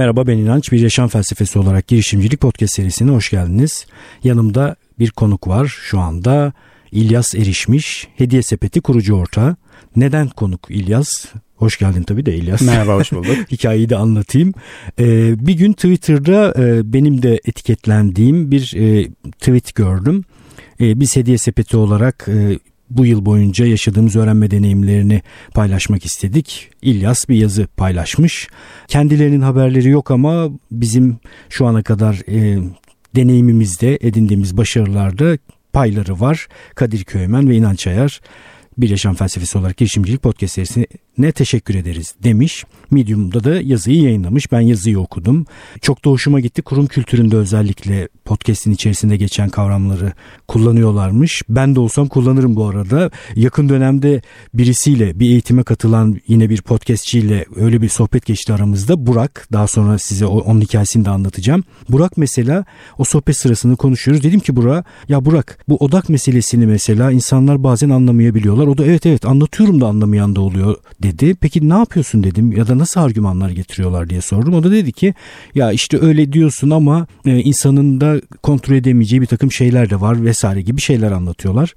Merhaba, ben İnanç. Bir Yaşam Felsefesi olarak Girişimcilik Podcast serisine hoş geldiniz. Yanımda bir konuk var şu anda. İlyas Erişmiş, Hediye Sepeti kurucu ortağı. Neden konuk İlyas? Hoş geldin tabii de İlyas. Merhaba, hoş bulduk. Hikayeyi de anlatayım. Bir gün Twitter'da benim de etiketlendiğim bir tweet gördüm. Biz Hediye Sepeti olarak bu yıl boyunca yaşadığımız öğrenme deneyimlerini paylaşmak istedik. İlyas bir yazı paylaşmış. Kendilerinin haberleri yok ama bizim şu ana kadar deneyimimizde edindiğimiz başarılarda payları var. Kadir Köymen ve İnan Çayar, Bir Yaşam Felsefesi olarak Girişimcilik Podcast serisine teşekkür ederiz demiş. Medium'da da yazıyı yayınlamış. Ben yazıyı okudum. Çok da hoşuma gitti. Kurum kültüründe özellikle podcast'in içerisinde geçen kavramları kullanıyorlarmış. Ben de olsam kullanırım bu arada. Yakın dönemde birisiyle, bir eğitime katılan yine bir podcastçiyle öyle bir sohbet geçti aramızda. Burak, daha sonra size onun hikayesini de anlatacağım. Burak mesela, o sohbet sırasında konuşuyoruz. Dedim ki Burak'a, ya Burak, bu odak meselesini mesela insanlar bazen anlamayabiliyorlar. O da evet anlatıyorum da anlamayan da oluyor dedi. Peki ne yapıyorsun dedim, ya da nasıl argümanlar getiriyorlar diye sordum. O da dedi ki ya işte öyle diyorsun ama insanın da kontrol edemeyeceği bir takım şeyler de var vesaire gibi şeyler anlatıyorlar.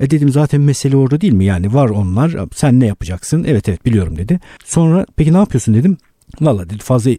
Dedim zaten mesele orada değil mi? Yani var onlar, sen ne yapacaksın? Evet biliyorum dedi. Sonra peki ne yapıyorsun dedim. Valla dedi fazla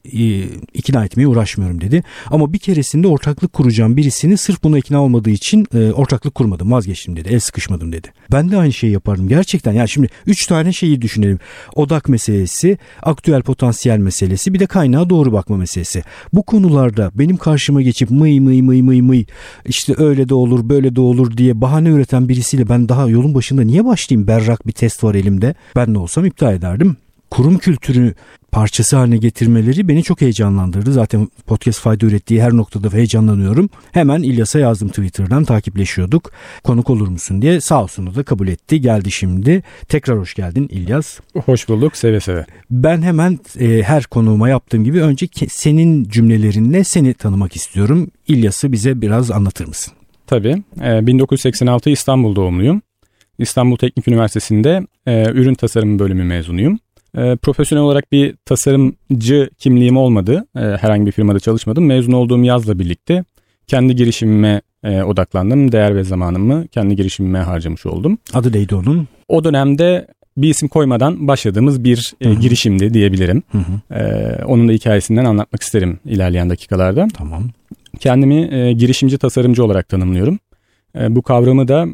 ikna etmeye uğraşmıyorum dedi. Ama bir keresinde ortaklık kuracağım birisini sırf buna ikna olmadığı için ortaklık kurmadım, vazgeçtim dedi. El sıkışmadım dedi. Ben de aynı şeyi yapardım gerçekten. Yani şimdi 3 tane şeyi düşünelim. Odak meselesi, aktüel potansiyel meselesi, bir de kaynağa doğru bakma meselesi. Bu konularda benim karşıma geçip mıy işte öyle de olur böyle de olur diye bahane üreten birisiyle ben daha yolun başında niye başlayayım? Berrak bir test var elimde. Ben de olsam iptal ederdim. Kurum kültürü parçası haline getirmeleri beni çok heyecanlandırdı. Zaten podcast fayda ürettiği her noktada heyecanlanıyorum. Hemen İlyas'a yazdım, Twitter'dan takipleşiyorduk. Konuk olur musun diye, sağ olsun o da kabul etti. Geldi şimdi. Tekrar hoş geldin İlyas. Hoş bulduk, seve seve. Ben hemen her konuğuma yaptığım gibi önce senin cümlelerinle seni tanımak istiyorum. İlyas'ı bize biraz anlatır mısın? Tabii. 1986 İstanbul doğumluyum. İstanbul Teknik Üniversitesi'nde ürün tasarımı bölümü mezunuyum. Profesyonel olarak bir tasarımcı kimliğim olmadı. Herhangi bir firmada çalışmadım. Mezun olduğum yazla birlikte kendi girişimime odaklandım. Değer ve zamanımı kendi girişimime harcamış oldum. Adı neydi onun? O dönemde bir isim koymadan başladığımız bir girişimdi diyebilirim. Onun da hikayesinden anlatmak isterim ilerleyen dakikalarda. Tamam. Kendimi girişimci tasarımcı olarak tanımlıyorum. Bu kavramı da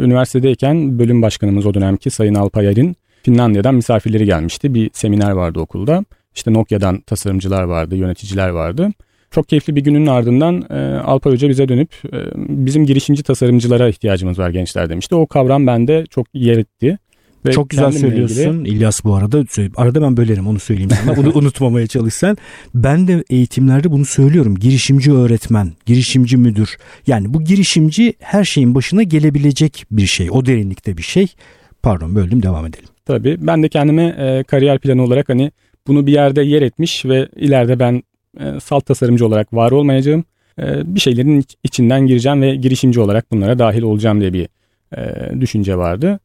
üniversitedeyken bölüm başkanımız o dönemki Sayın Alpayay'ın Finlandiya'dan misafirleri gelmişti. Bir seminer vardı okulda. İşte Nokia'dan tasarımcılar vardı, yöneticiler vardı. Çok keyifli bir günün ardından Alpay Hoca bize dönüp bizim girişimci tasarımcılara ihtiyacımız var gençler demişti. O kavram bende çok yer etti. Ve çok güzel söylüyorsun ilgili... İlyas bu arada. Arada ben bölerim, onu söyleyeyim sana. Bunu unutmamaya çalışsan. Ben de eğitimlerde bunu söylüyorum. Girişimci öğretmen, girişimci müdür. Yani bu girişimci her şeyin başına gelebilecek bir şey. O derinlikte bir şey. Pardon, böldüm, devam edelim. Tabii ben de kendime kariyer planı olarak hani bunu bir yerde yer etmiş ve ileride ben salt tasarımcı olarak var olmayacağım. Bir şeylerin içinden gireceğim ve girişimci olarak bunlara dahil olacağım diye bir düşünce vardı.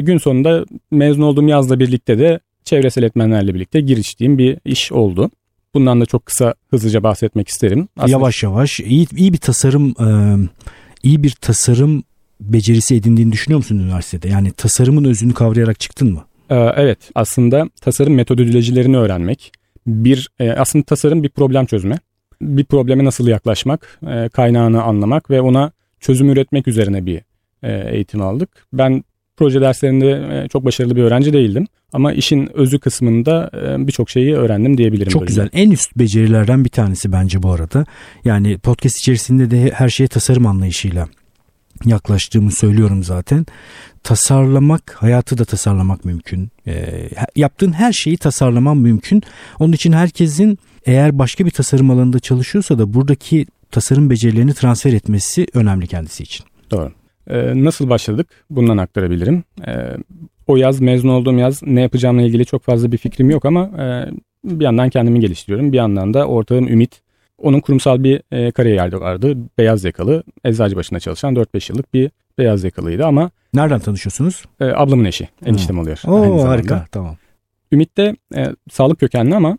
Gün sonunda mezun olduğum yazla birlikte de çevresel etmenlerle birlikte giriştiğim bir iş oldu. Bundan da çok kısa hızlıca bahsetmek isterim. Aslında... Yavaş yavaş iyi bir tasarım becerisi edindiğini düşünüyor musun üniversitede? Yani tasarımın özünü kavrayarak çıktın mı? Evet, aslında tasarım metodolojilerini öğrenmek. Aslında tasarım bir problem çözme. Bir probleme nasıl yaklaşmak, kaynağını anlamak ve ona çözüm üretmek üzerine bir eğitim aldık. Ben proje derslerinde çok başarılı bir öğrenci değildim. Ama işin özü kısmında birçok şeyi öğrendim diyebilirim. Çok güzel. En üst becerilerden bir tanesi bence bu arada. Yani podcast içerisinde de her şeye tasarım anlayışıyla yaklaştığımı söylüyorum zaten. Tasarlamak, hayatı da tasarlamak mümkün. Yaptığın her şeyi tasarlaman mümkün. Onun için herkesin eğer başka bir tasarım alanında çalışıyorsa da buradaki tasarım becerilerini transfer etmesi önemli kendisi için. Doğru. Nasıl başladık? Bundan aktarabilirim. O yaz, mezun olduğum yaz ne yapacağımla ilgili çok fazla bir fikrim yok ama bir yandan kendimi geliştiriyorum. Bir yandan da ortağım Ümit. Onun kurumsal bir kariyeri vardı. Beyaz yakalı, Eczacıbaşı'nda çalışan 4-5 yıllık bir beyaz yakalıydı ama... Nereden tanışıyorsunuz? Ablamın eşi, eniştem oluyor. Oo, harika, tamam. Ümit de sağlık kökenli ama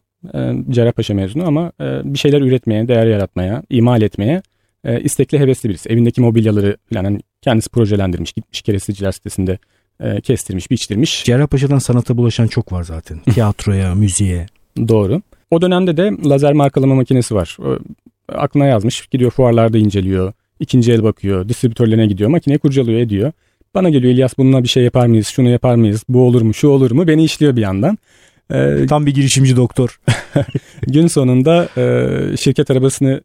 Cerrahpaşa mezunu ama bir şeyler üretmeye, değer yaratmaya, imal etmeye istekli, hevesli birisi. Evindeki mobilyaları falan yani kendisi projelendirmiş, gitmiş keresiciler sitesinde kestirmiş, biçtirmiş. Cerrahpaşa'dan sanata bulaşan çok var zaten. Tiyatroya, müziğe. Doğru. O dönemde de lazer markalama makinesi var. Aklına yazmış, gidiyor fuarlarda inceliyor, ikinci el bakıyor, distribütörlerine gidiyor, makineyi kurcalıyor, ediyor. Bana geliyor, İlyas bununla bir şey yapar mıyız, şunu yapar mıyız, bu olur mu, şu olur mu, beni işliyor bir yandan. Tam bir girişimci doktor. Gün sonunda şirket arabasını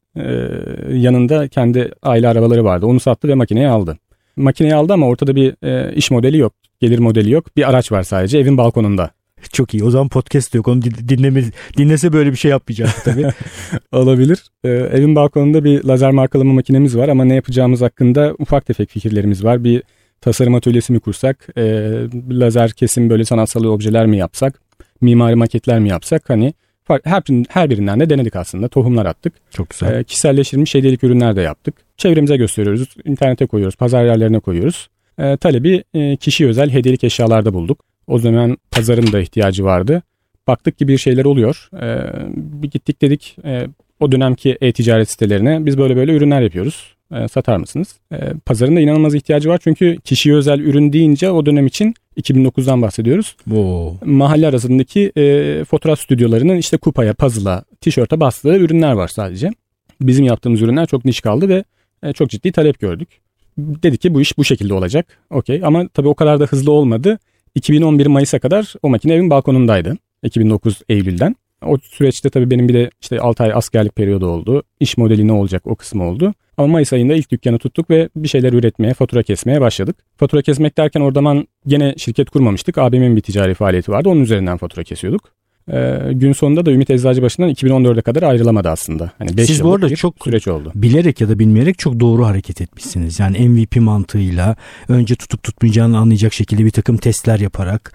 yanında kendi aile arabaları vardı. Onu sattı ve makineyi aldı. Makineyi aldı ama ortada bir iş modeli yok, gelir modeli yok. Bir araç var sadece evin balkonunda. Çok iyi. O zaman podcast yok. Onu dinlese böyle bir şey yapmayacağız tabii. Olabilir. Evin balkonunda bir lazer markalama makinemiz var ama ne yapacağımız hakkında ufak tefek fikirlerimiz var. Bir tasarım atölyesi mi kursak, lazer kesim böyle sanatsal objeler mi yapsak, mimari maketler mi yapsak, hani her birinden de denedik aslında, tohumlar attık. Çok güzel. Kişiselleştirilmiş hediyelik ürünler de yaptık. Çevremize gösteriyoruz, internete koyuyoruz, pazar yerlerine koyuyoruz. Talebi kişiye özel hediyelik eşyalarda bulduk. O zaman pazarın da ihtiyacı vardı. Baktık ki bir şeyler oluyor. Bir gittik dedik o dönemki e-ticaret sitelerine, biz böyle böyle ürünler yapıyoruz. Satar mısınız? Pazarın da inanılmaz ihtiyacı var çünkü kişiye özel ürün deyince o dönem için 2009'dan bahsediyoruz. Oo. Mahalle arasındaki fotoğraf stüdyolarının işte kupaya, puzzle'a, tişörte bastığı ürünler var sadece. Bizim yaptığımız ürünler çok niş kaldı ve çok ciddi talep gördük. Dedik ki bu iş bu şekilde olacak. Okey, ama tabii o kadar da hızlı olmadı. 2011 Mayıs'a kadar o makine evin balkonundaydı. 2009 Eylül'den. O süreçte tabii benim bir de işte 6 ay askerlik periyodu oldu. İş modeli ne olacak o kısmı oldu. Ama Mayıs ayında ilk dükkanı tuttuk ve bir şeyler üretmeye, fatura kesmeye başladık. Fatura kesmek derken o zaman gene şirket kurmamıştık. Abimin bir ticari faaliyeti vardı. Onun üzerinden fatura kesiyorduk. Gün sonunda da Ümit Eczacıbaşı'ndan 2014'e kadar ayrılamadı aslında. Hani 5 siz bu arada çok süreç oldu. Bilerek ya da bilmeyerek çok doğru hareket etmişsiniz. Yani MVP mantığıyla önce tutup tutmayacağını anlayacak şekilde bir takım testler yaparak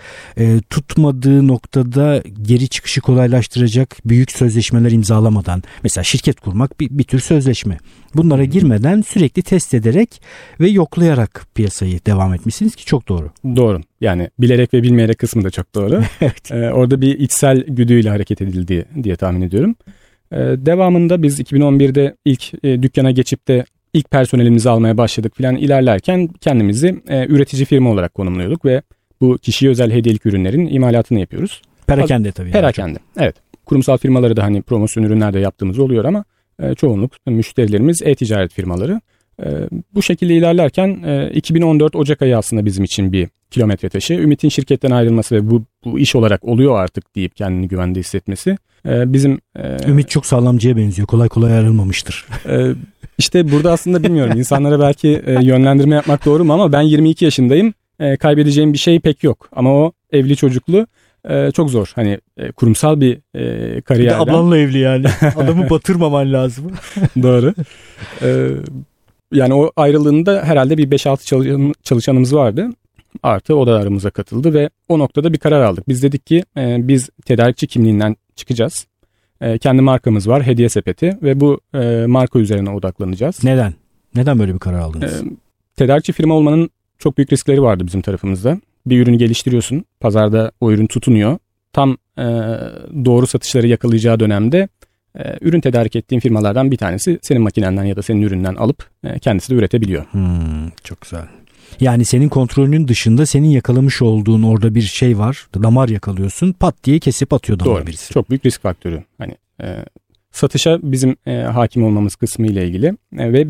tutmadığı noktada geri çıkışı kolaylaştıracak büyük sözleşmeler imzalamadan, mesela şirket kurmak bir tür sözleşme. Bunlara girmeden sürekli test ederek ve yoklayarak piyasayı devam etmişsiniz ki çok doğru. Doğru. Yani bilerek ve bilmeyerek kısmı da çok doğru. Evet. Orada bir içsel güdüyle hareket edildi diye tahmin ediyorum. Devamında biz 2011'de ilk dükkana geçip de ilk personelimizi almaya başladık filan ilerlerken kendimizi üretici firma olarak konumluyorduk ve bu kişiye özel hediyelik ürünlerin imalatını yapıyoruz. Perakende tabii. Perakende. Yani. Evet. Kurumsal firmaları da hani promosyon ürünler de yaptığımız oluyor ama çoğunluk müşterilerimiz e-ticaret firmaları. Bu şekilde ilerlerken 2014 Ocak ayı aslında bizim için bir kilometre taşı. Ümit'in şirketten ayrılması ve bu iş olarak oluyor artık deyip kendini güvende hissetmesi. Bizim Ümit çok sağlamcıya benziyor. Kolay kolay ayrılmamıştır. İşte burada aslında bilmiyorum. İnsanlara belki yönlendirme yapmak doğru mu ama ben 22 yaşındayım. Kaybedeceğim bir şey pek yok. Ama o evli çocuklu. Çok zor. Hani kurumsal bir kariyerden. Bir de ablanla evli yani. Adamı batırmaman lazım. Doğru. Yani o ayrılığında herhalde bir 5-6 çalışanımız vardı. Artı o da aramıza katıldı ve o noktada bir karar aldık. Biz dedik ki biz tedarikçi kimliğinden çıkacağız. Kendi markamız var, Hediye Sepeti ve bu marka üzerine odaklanacağız. Neden? Neden böyle bir karar aldınız? Tedarikçi firma olmanın çok büyük riskleri vardı bizim tarafımızda. Bir ürünü geliştiriyorsun, pazarda o ürün tutunuyor. Tam doğru satışları yakalayacağı dönemde ürün tedarik ettiğin firmalardan bir tanesi senin makinenden ya da senin üründen alıp kendisi de üretebiliyor. Çok güzel. Yani senin kontrolünün dışında senin yakalamış olduğun orada bir şey var. Damar yakalıyorsun, pat diye kesip atıyor damar. Doğru. Birisi. Çok büyük risk faktörü. Hani satışa bizim hakim olmamız kısmı ile ilgili ve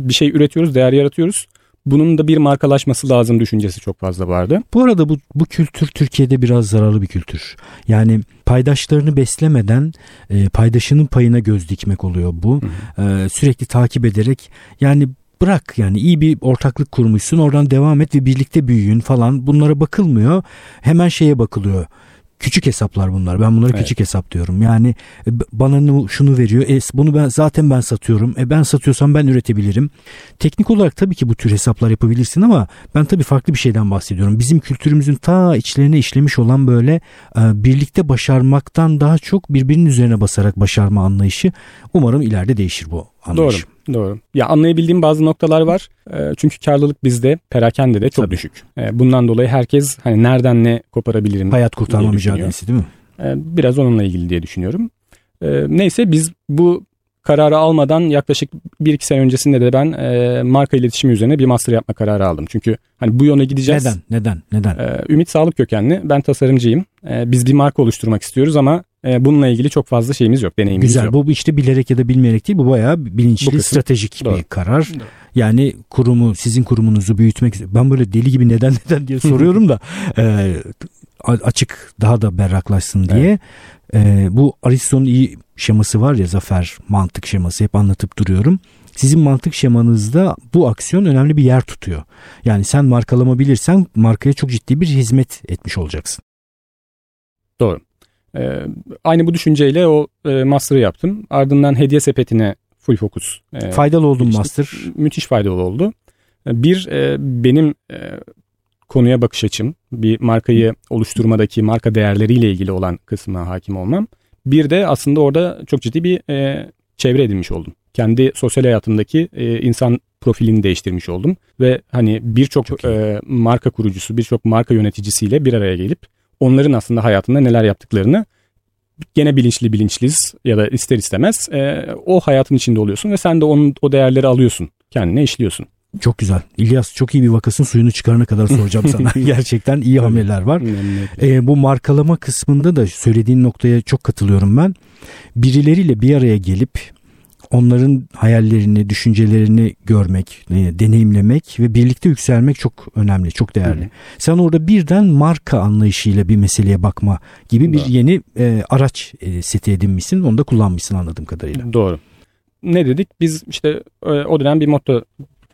bir şey üretiyoruz, değer yaratıyoruz. Bunun da bir markalaşması lazım düşüncesi çok fazla vardı. Bu arada bu kültür Türkiye'de biraz zararlı bir kültür. Yani paydaşlarını beslemeden paydaşının payına göz dikmek oluyor bu. Sürekli takip ederek yani bırak yani iyi bir ortaklık kurmuşsun oradan devam et ve birlikte büyüyün falan bunlara bakılmıyor. Hemen şeye bakılıyor. Küçük hesaplar bunlar. Ben bunları küçük hesap diyorum. Yani bana şunu veriyor. Bunu ben satıyorum. Ben satıyorsam ben üretebilirim. Teknik olarak tabii ki bu tür hesaplar yapabilirsin ama ben tabii farklı bir şeyden bahsediyorum. Bizim kültürümüzün ta içlerine işlemiş olan böyle birlikte başarmaktan daha çok birbirinin üzerine basarak başarma anlayışı. Umarım ileride değişir bu anlayış. Doğru. Ya anlayabildiğim bazı noktalar var. Çünkü karlılık bizde, perakende de çok düşük. Bundan dolayı herkes hani nereden ne koparabilirim? Hayat kurtarma mücadelesi değil mi? Biraz onunla ilgili diye düşünüyorum. Neyse biz bu kararı almadan yaklaşık 1-2 sene öncesinde de ben marka iletişimi üzerine bir master yapma kararı aldım. Çünkü hani bu yöne gideceğiz. Neden? Ümit sağlık kökenli. Ben tasarımcıyım. Biz bir marka oluşturmak istiyoruz ama bununla ilgili çok fazla şeyimiz yok, deneyimimiz yok. Güzel. Bu işte bilerek ya da bilmeyerek değil. Bu bayağı bilinçli, stratejik bir karar. Doğru. Yani kurumu, sizin kurumunuzu büyütmek üzere. Ben böyle deli gibi neden diye soruyorum da açık daha da berraklaşsın diye. Evet. Bu Aristo'nun iyi şeması var ya, zafer mantık şeması, hep anlatıp duruyorum. Sizin mantık şemanızda bu aksiyon önemli bir yer tutuyor. Yani sen markalama bilirsen markaya çok ciddi bir hizmet etmiş olacaksın. Doğru. Aynı bu düşünceyle o master'ı yaptım. Ardından hediye sepetine full fokus. Faydalı oldun master. Müthiş faydalı oldu. Benim konuya bakış açım, bir markayı oluşturmadaki marka değerleriyle ilgili olan kısmına hakim olmam. Bir de aslında orada çok ciddi bir çevre edinmiş oldum. Kendi sosyal hayatımdaki insan profilini değiştirmiş oldum. Ve hani birçok marka kurucusu, birçok marka yöneticisiyle bir araya gelip onların aslında hayatında neler yaptıklarını gene bilinçliyiz ya da ister istemez o hayatın içinde oluyorsun ve sen de o değerleri alıyorsun, kendine işliyorsun. Çok güzel. İlyas, çok iyi bir vakasın suyunu çıkarana kadar soracağım sana. Gerçekten iyi hamleler var. Bu markalama kısmında da söylediğin noktaya çok katılıyorum ben. Birileriyle bir araya gelip onların hayallerini, düşüncelerini görmek, deneyimlemek ve birlikte yükselmek çok önemli, çok değerli. Hı. Sen orada birden marka anlayışıyla bir meseleye bakma gibi bir yeni araç seti edinmişsin. Onu da kullanmışsın anladığım kadarıyla. Doğru. Ne dedik? Biz işte o dönem bir motto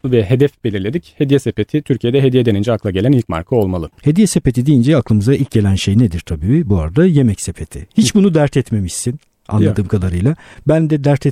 ve hedef belirledik. Hediye sepeti, Türkiye'de hediye denince akla gelen ilk marka olmalı. Hediye sepeti deyince aklımıza ilk gelen şey nedir tabii? Bu arada yemek sepeti. Hiç bunu dert etmemişsin anladığım kadarıyla. Ben de dert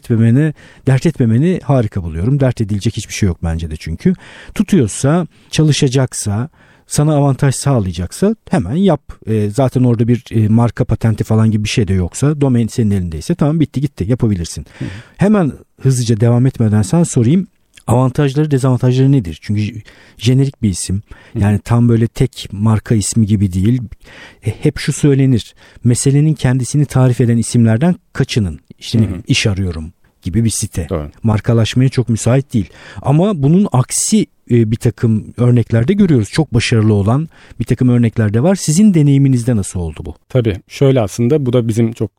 etmemeni harika buluyorum. Dert edilecek hiçbir şey yok bence de çünkü. Tutuyorsa, çalışacaksa, sana avantaj sağlayacaksa hemen yap. Zaten orada bir marka patenti falan gibi bir şey de yoksa, domain senin elindeyse tamam, bitti gitti, yapabilirsin. Hı. Hemen hızlıca devam etmeden sen sorayım. Avantajları, dezavantajları nedir? Çünkü jenerik bir isim. Yani tam böyle tek marka ismi gibi değil. Hep şu söylenir. Meselenin kendisini tarif eden isimlerden kaçının. İşte iş arıyorum gibi bir site. Doğru. Markalaşmaya çok müsait değil. Ama bunun aksi bir takım örneklerde görüyoruz. Çok başarılı olan bir takım örnekler de var. Sizin deneyiminizde nasıl oldu bu? Tabii. Şöyle aslında bu da bizim çok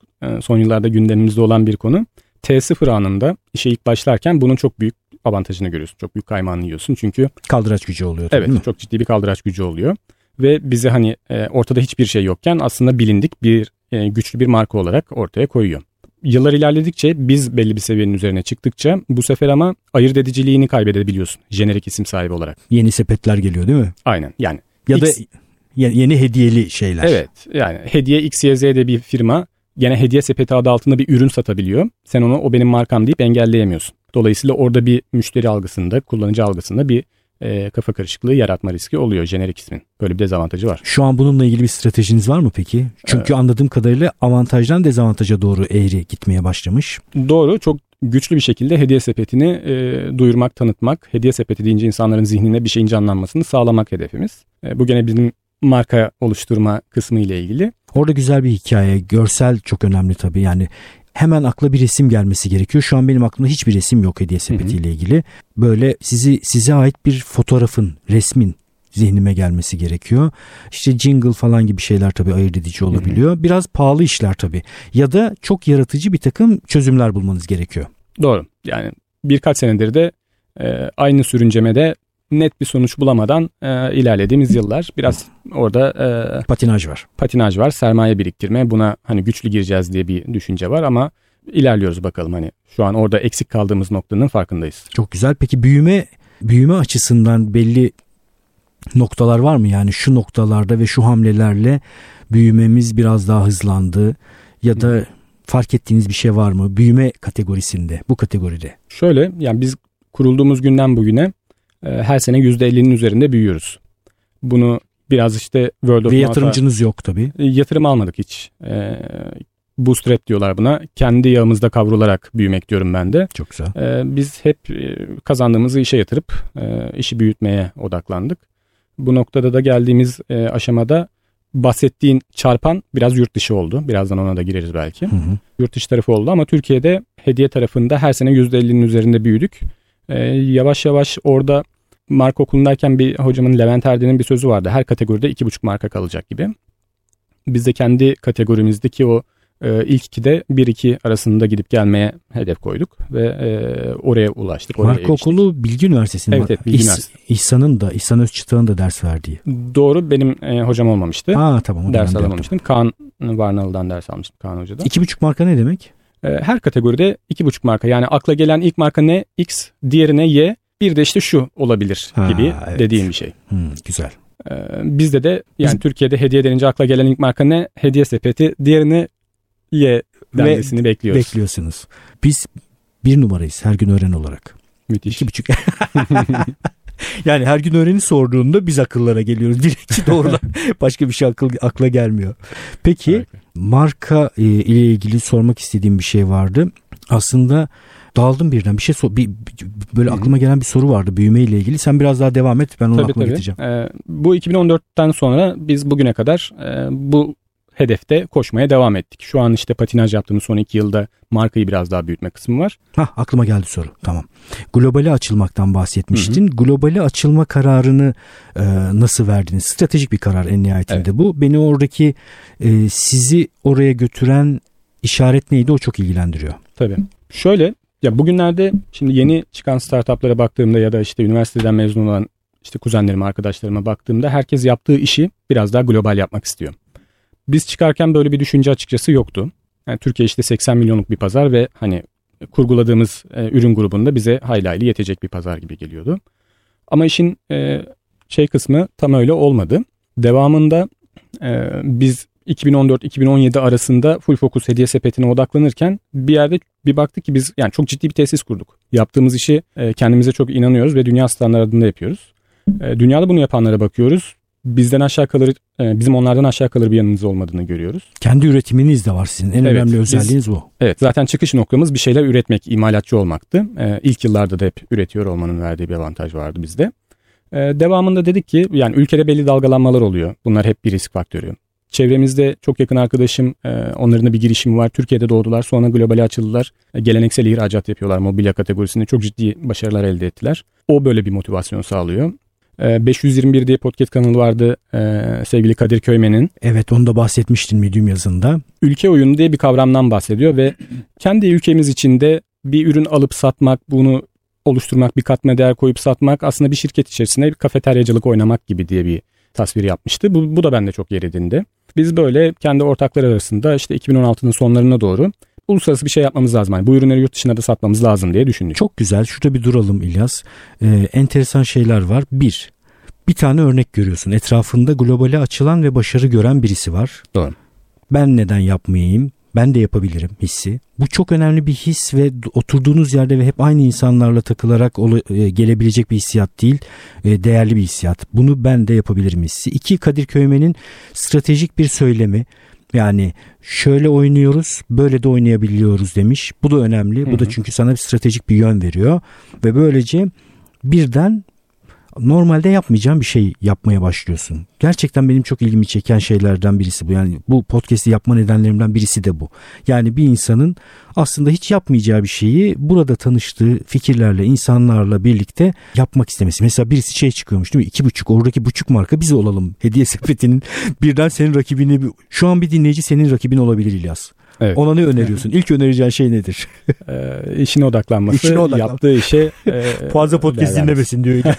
son yıllarda gündemimizde olan bir konu. T0 anında işe ilk başlarken bunun çok büyük avantajını görüyorsun. Çok büyük kaymağını yiyorsun çünkü. Kaldıraç gücü oluyor. Evet, değil mi? Çok ciddi bir kaldıraç gücü oluyor. Ve bizi hani ortada hiçbir şey yokken aslında bilindik bir güçlü bir marka olarak ortaya koyuyor. Yıllar ilerledikçe biz belli bir seviyenin üzerine çıktıkça bu sefer ama ayırt ediciliğini kaybedebiliyorsun. Jenerik isim sahibi olarak. Yeni sepetler geliyor değil mi? Aynen yani. Ya da yeni hediyeli şeyler. Evet yani hediye XYZ'de bir firma gene hediye sepeti adı altında bir ürün satabiliyor. Sen onu o benim markam deyip engelleyemiyorsun. Dolayısıyla orada bir müşteri algısında, kullanıcı algısında bir kafa karışıklığı yaratma riski oluyor jenerik ismin. Böyle bir dezavantajı var. Şu an bununla ilgili bir stratejiniz var mı peki? Çünkü anladığım kadarıyla avantajdan dezavantaja doğru eğri gitmeye başlamış. Doğru. Çok güçlü bir şekilde hediye sepetini duyurmak, tanıtmak. Hediye sepeti deyince insanların zihnine bir şeyin canlanmasını sağlamak hedefimiz. Bu gene bizim marka oluşturma kısmı ile ilgili. Orada güzel bir hikaye. Görsel çok önemli tabii yani. Hemen akla bir resim gelmesi gerekiyor. Şu an benim aklımda hiçbir resim yok hediye sepetiyle ilgili. Böyle size ait bir fotoğrafın, resmin zihnime gelmesi gerekiyor. İşte jingle falan gibi şeyler tabii ayırt edici olabiliyor. Biraz pahalı işler tabii. Ya da çok yaratıcı bir takım çözümler bulmanız gerekiyor. Doğru. Yani birkaç senedir de aynı sürüncemede net bir sonuç bulamadan ilerlediğimiz yıllar biraz orada patinaj var, sermaye biriktirme, buna hani güçlü gireceğiz diye bir düşünce var ama ilerliyoruz bakalım, hani şu an orada eksik kaldığımız noktanın farkındayız. Çok güzel. Peki büyüme açısından belli noktalar var mı? Yani şu noktalarda ve şu hamlelerle büyümemiz biraz daha hızlandı ya da fark ettiğiniz bir şey var mı büyüme kategorisinde, bu kategoride? Şöyle yani biz kurulduğumuz günden bugüne her sene %50'nin üzerinde büyüyoruz. Bunu biraz işte World of Mouth'a... Ve yatırımcınız yok tabii. Yatırım almadık hiç. Bootstrap diyorlar buna. Kendi yağımızda kavrularak büyümek diyorum ben de. Çok güzel. Biz hep kazandığımızı işe yatırıp işi büyütmeye odaklandık. Bu noktada da geldiğimiz aşamada bahsettiğin çarpan biraz yurt dışı oldu. Birazdan ona da gireriz belki. Hı hı. Yurt dışı tarafı oldu ama Türkiye'de hediye tarafında her sene %50'nin üzerinde büyüdük. Yavaş yavaş orada marka okulundayken bir hocamın, Levent Erdi'nin bir sözü vardı. Her kategoride 2,5 marka kalacak gibi. Biz de kendi kategorimizdeki o ilk ikide 1-2 arasında gidip gelmeye hedef koyduk ve oraya ulaştık. Oraya marka okulu Bilgi Üniversitesi'nin. Evet, Bilgi Üniversitesi. İhsan Özçıtağ'ın da ders verdiği. Doğru, benim hocam olmamıştı. Tamam. Ders alamamıştım. Kaan Varnalı'dan ders almıştım, Kaan Hoca'dan. 2,5 marka ne demek? Her kategoride 2,5 marka. Yani akla gelen ilk marka ne? X, diğerine Y, bir de işte şu olabilir gibi dediğim bir şey. Güzel. Bizde de yani Türkiye'de hediye denince akla gelen ilk marka ne? Hediye Sepeti. Diğerine Y denmesini bekliyoruz. Bekliyorsunuz. Biz 1 numarayız her gün öğren olarak. Müthiş. 2,5. Yani her gün öğreni sorduğunda biz akıllara geliyoruz. Direkt doğrudan başka bir şey akla gelmiyor. Peki harika. Marka ile ilgili sormak istediğim bir şey vardı. Aslında daldım birden. Bir şey böyle aklıma gelen bir soru vardı büyüme ile ilgili. Sen biraz daha devam et. Ben onu aklıma getireceğim. Bu 2014'ten sonra biz bugüne kadar bu hedefte koşmaya devam ettik. Şu an işte patinaj yaptığımız son 2 yılda markayı biraz daha büyütme kısmı var. Aklıma geldi soru. Tamam. Globale açılmaktan bahsetmiştin. Hı hı. Globale açılma kararını nasıl verdiniz? Stratejik bir karar en nihayetinde bu. Beni oradaki sizi oraya götüren işaret neydi? O çok ilgilendiriyor. Tabii. Şöyle ya, bugünlerde şimdi yeni çıkan startuplara baktığımda ya da işte üniversiteden mezun olan işte kuzenlerime, arkadaşlarıma baktığımda herkes yaptığı işi biraz daha global yapmak istiyor. Biz çıkarken böyle bir düşünce açıkçası yoktu. Yani Türkiye işte 80 milyonluk bir pazar ve hani kurguladığımız ürün grubunda bize hayli yetecek bir pazar gibi geliyordu. Ama işin kısmı tam öyle olmadı. Devamında biz 2014-2017 arasında full fokus hediye sepetine odaklanırken bir yerde bir baktık ki biz yani çok ciddi bir tesis kurduk. Yaptığımız işi kendimize çok inanıyoruz ve dünya standartında yapıyoruz. Dünyada bunu yapanlara bakıyoruz. Bizim onlardan aşağı kalır bir yanımız olmadığını görüyoruz. Kendi üretiminiz de var sizin. En önemli özelliğiniz bu. Evet, zaten çıkış noktamız bir şeyler üretmek, imalatçı olmaktı. İlk yıllarda da hep üretiyor olmanın verdiği bir avantaj vardı bizde. Devamında dedik ki yani ülkede belli dalgalanmalar oluyor. Bunlar hep bir risk faktörü. Çevremizde çok yakın arkadaşım, onların da bir girişimi var. Türkiye'de doğdular, sonra globale açıldılar. Geleneksel ihracat yapıyorlar, mobilya kategorisinde çok ciddi başarılar elde ettiler. O böyle bir motivasyon sağlıyor. 521 diye podcast kanalı vardı sevgili Kadir Köymen'in. Evet, onu da bahsetmiştin medium yazında. Ülke oyunu diye bir kavramdan bahsediyor ve kendi ülkemiz içinde bir ürün alıp satmak, bunu oluşturmak, bir katma değer koyup satmak aslında bir şirket içerisinde bir kafeteryacılık oynamak gibi diye bir tasvir yapmıştı. Bu da bende çok yer edindi. Biz böyle kendi ortaklar arasında işte 2016'nın sonlarına doğru uluslararası bir şey yapmamız lazım. Yani bu ürünleri yurt dışına da satmamız lazım diye düşündük. Çok güzel. Şurada bir duralım İlyas. Enteresan şeyler var. Bir tane örnek görüyorsun. Etrafında globale açılan ve başarı gören birisi var. Doğru. Ben neden yapmayayım? Ben de yapabilirim hissi. Bu çok önemli bir his ve oturduğunuz yerde ve hep aynı insanlarla takılarak gelebilecek bir hissiyat değil. Değerli bir hissiyat. Bunu ben de yapabilirim hissi. 2, Kadir Köymen'in stratejik bir söylemi. Yani şöyle oynuyoruz, böyle de oynayabiliyoruz demiş. Bu da önemli. Bu da çünkü sana bir stratejik bir yön veriyor. Ve böylece birden normalde yapmayacağın bir şey yapmaya başlıyorsun. Gerçekten benim çok ilgimi çeken şeylerden birisi bu. Yani bu podcast'i yapma nedenlerimden birisi de bu. Yani bir insanın aslında hiç yapmayacağı bir şeyi burada tanıştığı fikirlerle, insanlarla birlikte yapmak istemesi. Mesela birisi çıkıyormuş değil mi? 2,5, oradaki buçuk marka biz olalım. Hediye sepetinin birden senin rakibini, şu an bir dinleyici senin rakibin olabilir İlyas. Evet. Ona ne öneriyorsun? İlk önereceğin şey nedir? İşine odaklanması. Yaptığı işe. Fazla podcast dinlemesin diyor İlyas.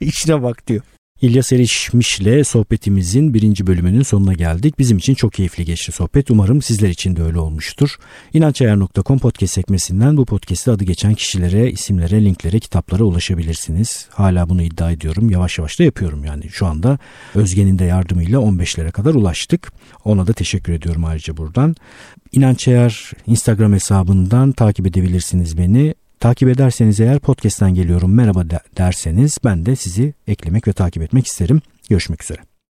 İşine bak diyor. İlyas Erişmiş'le sohbetimizin 1. bölümünün sonuna geldik. Bizim için çok keyifli geçti sohbet. Umarım sizler için de öyle olmuştur. İnançayar.com podcast sekmesinden bu podcast'te adı geçen kişilere, isimlere, linklere, kitaplara ulaşabilirsiniz. Hala bunu iddia ediyorum. Yavaş yavaş da yapıyorum yani. Şu anda Özge'nin de yardımıyla 15'lere kadar ulaştık. Ona da teşekkür ediyorum ayrıca buradan. İnan Çayar Instagram hesabından takip edebilirsiniz beni. Takip ederseniz eğer podcast'ten geliyorum merhaba derseniz ben de sizi eklemek ve takip etmek isterim. Görüşmek üzere.